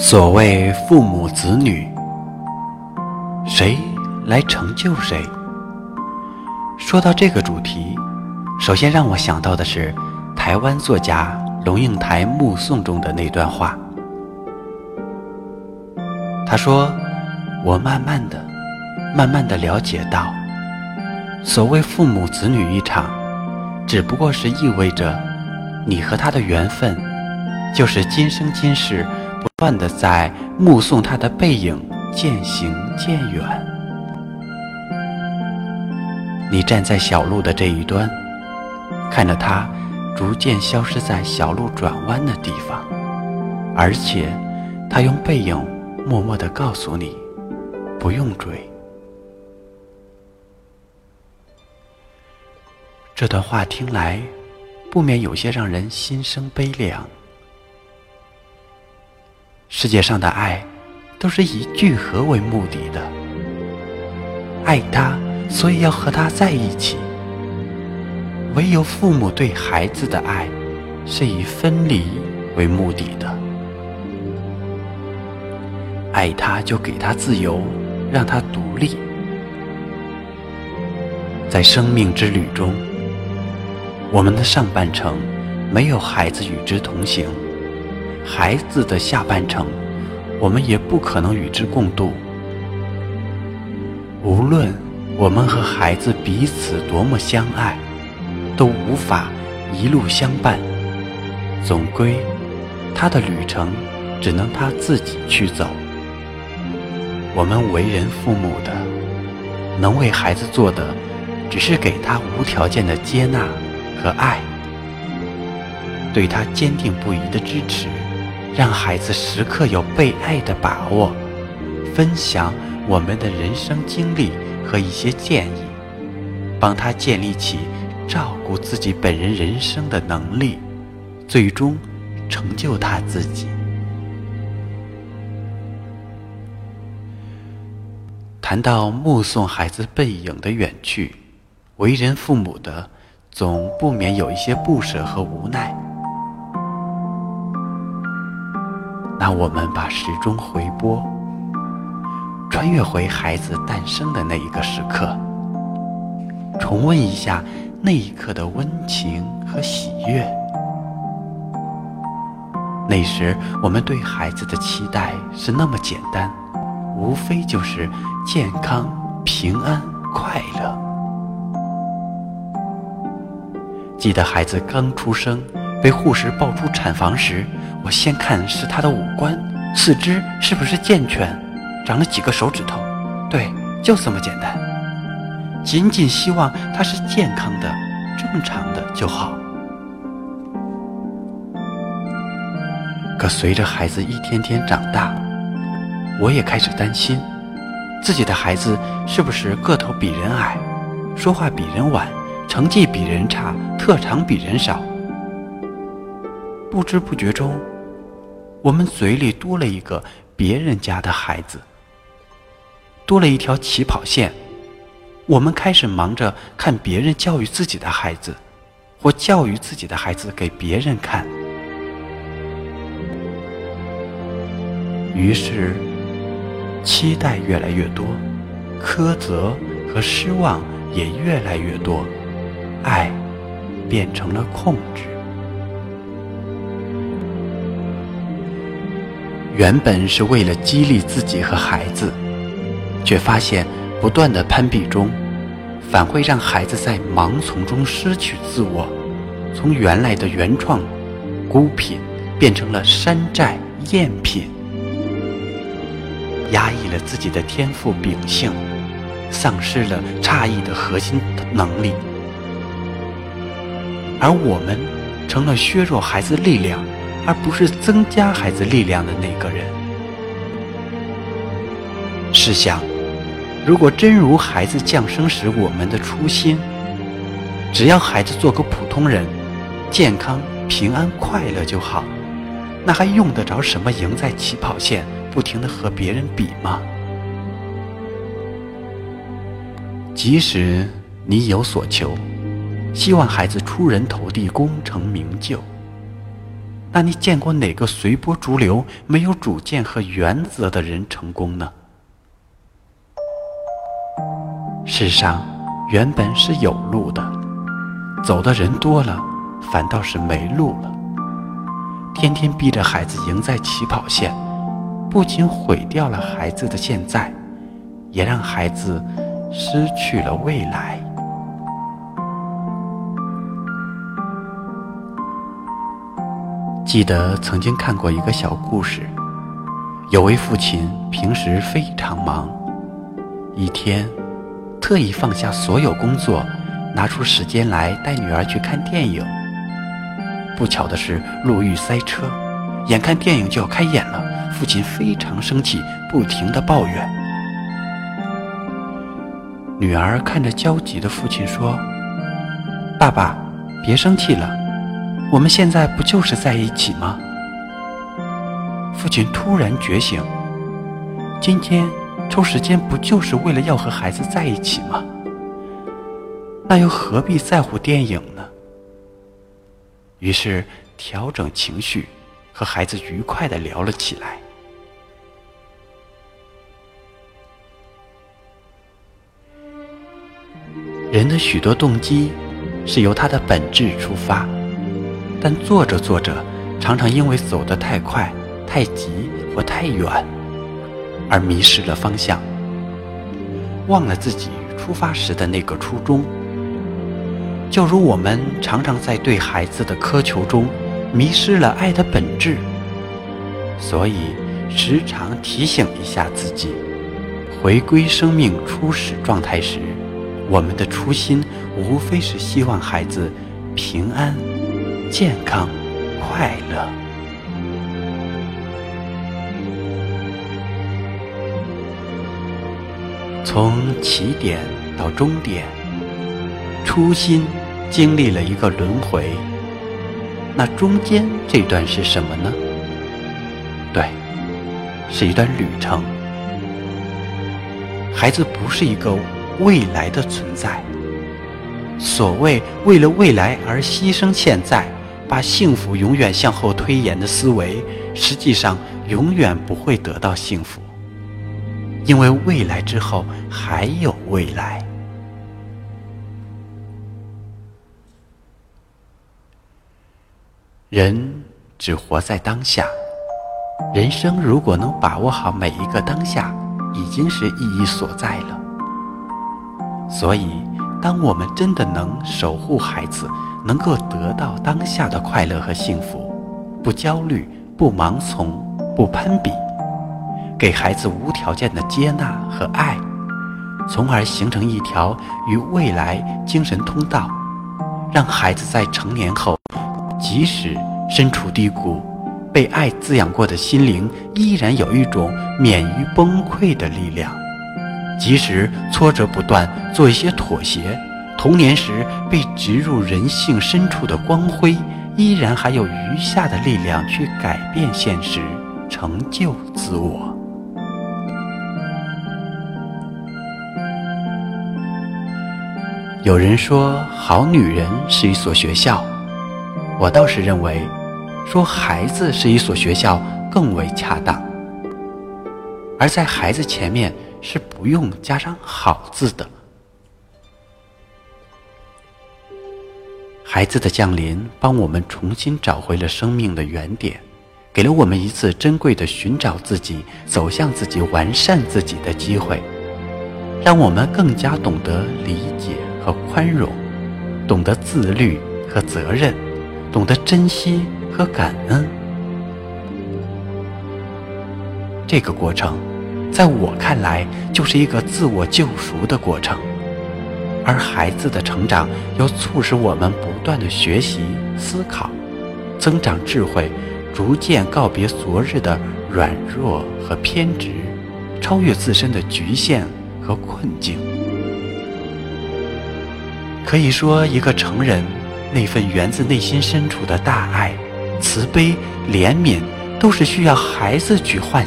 所谓父母子女，谁来成就谁？说到这个主题，首先让我想到的是台湾作家龙应台目送中的那段话。他说，我慢慢的了解到，所谓父母子女一场，只不过是意味着你和他的缘分，就是今生今世不断的在目送他的背影渐行渐远。你站在小路的这一端，看着他逐渐消失在小路转弯的地方，而且他用背影默默地告诉你，不用追。这段话听来，不免有些让人心生悲凉。世界上的爱都是以聚合为目的的，爱他，所以要和他在一起。唯有父母对孩子的爱是以分离为目的的，爱他就给他自由，让他独立。在生命之旅中，我们的上半程没有孩子与之同行，孩子的下半程我们也不可能与之共度。无论我们和孩子彼此多么相爱，都无法一路相伴，总归他的旅程只能他自己去走。我们为人父母的，能为孩子做的，只是给他无条件的接纳和爱，对他坚定不移的支持，让孩子时刻有被爱的把握，分享我们的人生经历和一些建议，帮他建立起照顾自己本人人生的能力，最终成就他自己。谈到目送孩子背影的远去，为人父母的总不免有一些不舍和无奈。那我们把时钟回拨，穿越回孩子诞生的那一个时刻，重温一下那一刻的温情和喜悦。那时我们对孩子的期待是那么简单，无非就是健康、平安、快乐。记得孩子刚出生被护士抱出产房时，我先看是他的五官，四肢是不是健全，长了几个手指头，对，就这么简单，仅仅希望他是健康的、正常的就好。可随着孩子一天天长大，我也开始担心自己的孩子是不是个头比人矮，说话比人晚，成绩比人差，特长比人少。不知不觉中，我们嘴里多了一个别人家的孩子，多了一条起跑线。我们开始忙着看别人教育自己的孩子，或教育自己的孩子给别人看。于是期待越来越多，苛责和失望也越来越多，爱变成了控制。原本是为了激励自己和孩子，却发现不断的攀比中，反会让孩子在盲从中失去自我，从原来的原创孤品变成了山寨赝品，压抑了自己的天赋秉性，丧失了诧异的核心能力。而我们成了削弱孩子力量，而不是增加孩子力量的那个人。试想，如果真如孩子降生时我们的初心，只要孩子做个普通人，健康、平安、快乐就好，那还用得着什么赢在起跑线，不停地和别人比吗？即使你有所求，希望孩子出人头地、功成名就，那你见过哪个随波逐流、没有主见和原则的人成功呢？世上原本是有路的，走的人多了，反倒是没路了。天天逼着孩子赢在起跑线，不仅毁掉了孩子的现在，也让孩子失去了未来。记得曾经看过一个小故事，有位父亲平时非常忙，一天特意放下所有工作，拿出时间来带女儿去看电影。不巧的是路遇塞车，眼看电影就要开演了，父亲非常生气，不停地抱怨。女儿看着焦急的父亲说：“爸爸，别生气了，我们现在不就是在一起吗？”父亲突然觉醒，今天抽时间不就是为了要和孩子在一起吗？那又何必在乎电影呢？于是调整情绪，和孩子愉快地聊了起来。人的许多动机是由他的本质出发，但做着做着，常常因为走得太快、太急或太远，而迷失了方向，忘了自己出发时的那个初衷。就如我们常常在对孩子的苛求中，迷失了爱的本质。所以，时常提醒一下自己，回归生命初始状态时，我们的初心无非是希望孩子平安、健康、快乐。从起点到终点，初心经历了一个轮回，那中间这段是什么呢？对，是一段旅程。孩子不是一个未来的存在，所谓为了未来而牺牲现在，把幸福永远向后推延的思维，实际上永远不会得到幸福，因为未来之后还有未来。人只活在当下，人生如果能把握好每一个当下，已经是意义所在了。所以，当我们真的能守护孩子，能够得到当下的快乐和幸福，不焦虑，不盲从，不攀比，给孩子无条件的接纳和爱，从而形成一条与未来精神通道，让孩子在成年后，即使身处低谷，被爱滋养过的心灵依然有一种免于崩溃的力量。即使挫折不断，做一些妥协，童年时被植入人性深处的光辉，依然还有余下的力量去改变现实，成就自我。有人说好女人是一所学校，我倒是认为说孩子是一所学校更为恰当，而在孩子前面是不用加上好字的。孩子的降临帮我们重新找回了生命的原点，给了我们一次珍贵的寻找自己、走向自己、完善自己的机会，让我们更加懂得理解和宽容，懂得自律和责任，懂得珍惜和感恩。这个过程在我看来，就是一个自我救赎的过程，而孩子的成长又促使我们不断的学习、思考，增长智慧，逐渐告别昨日的软弱和偏执，超越自身的局限和困境。可以说，一个成人那份源自内心深处的大爱、慈悲、怜悯，都是需要孩子去唤醒。